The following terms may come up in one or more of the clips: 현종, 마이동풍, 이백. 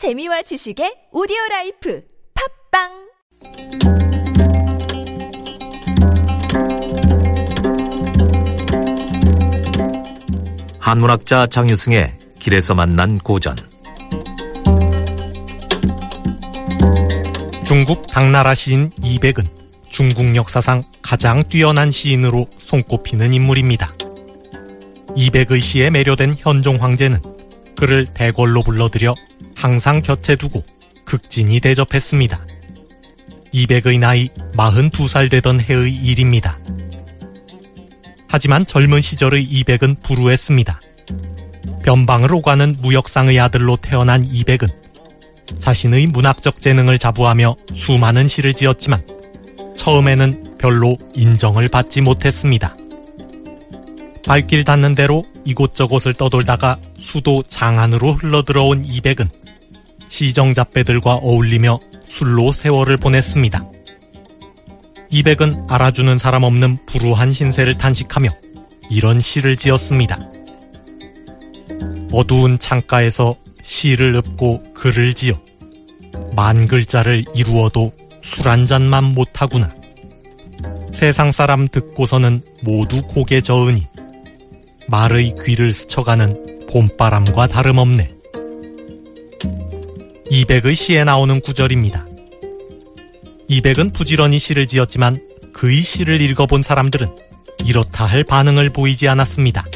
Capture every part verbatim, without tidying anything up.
재미와 지식의 오디오라이프 팝빵! 한문학자 장유승의 길에서 만난 고전. 중국 당나라 시인 이백은 중국 역사상 가장 뛰어난 시인으로 손꼽히는 인물입니다. 이백의 시에 매료된 현종 황제는 그를 대궐로 불러들여 항상 곁에 두고 극진히 대접했습니다. 이백의 나이 마흔두 살 되던 해의 일입니다. 하지만 젊은 시절의 이백은 불우했습니다. 변방을 오가는 무역상의 아들로 태어난 이백은 자신의 문학적 재능을 자부하며 수많은 시를 지었지만 처음에는 별로 인정을 받지 못했습니다. 발길 닿는 대로 이곳저곳을 떠돌다가 수도 장안으로 흘러들어온 이백은 시정잡배들과 어울리며 술로 세월을 보냈습니다. 이백은 알아주는 사람 없는 불우한 신세를 탄식하며 이런 시를 지었습니다. 어두운 창가에서 시를 읊고 글을 지어 만 글자를 이루어도 술 한 잔만 못하구나. 세상 사람 듣고서는 모두 고개 저으니 말의 귀를 스쳐가는 봄바람과 다름없네. 이백의 시에 나오는 구절입니다. 이백은 부지런히 시를 지었지만 그의 시를 읽어본 사람들은 이렇다 할 반응을 보이지 않았습니다.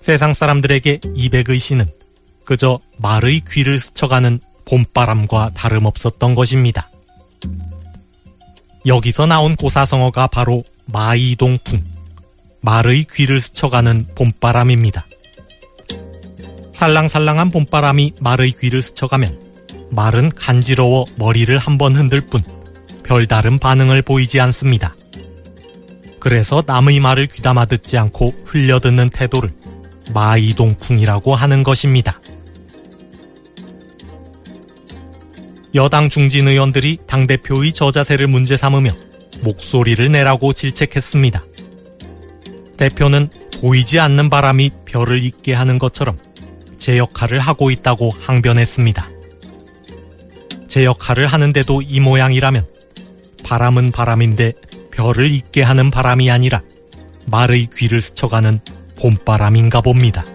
세상 사람들에게 이백의 시는 그저 말의 귀를 스쳐가는 봄바람과 다름없었던 것입니다. 여기서 나온 고사성어가 바로 마이동풍, 말의 귀를 스쳐가는 봄바람입니다. 살랑살랑한 봄바람이 말의 귀를 스쳐가면 말은 간지러워 머리를 한번 흔들 뿐 별다른 반응을 보이지 않습니다. 그래서 남의 말을 귀담아 듣지 않고 흘려듣는 태도를 마이동풍이라고 하는 것입니다. 여당 중진 의원들이 당대표의 저자세를 문제 삼으며 목소리를 내라고 질책했습니다. 대표는 보이지 않는 바람이 별을 잊게 하는 것처럼 제 역할을 하고 있다고 항변했습니다. 제 역할을 하는데도 이 모양이라면 바람은 바람인데 별을 잊게 하는 바람이 아니라 말의 귀를 스쳐가는 봄바람인가 봅니다.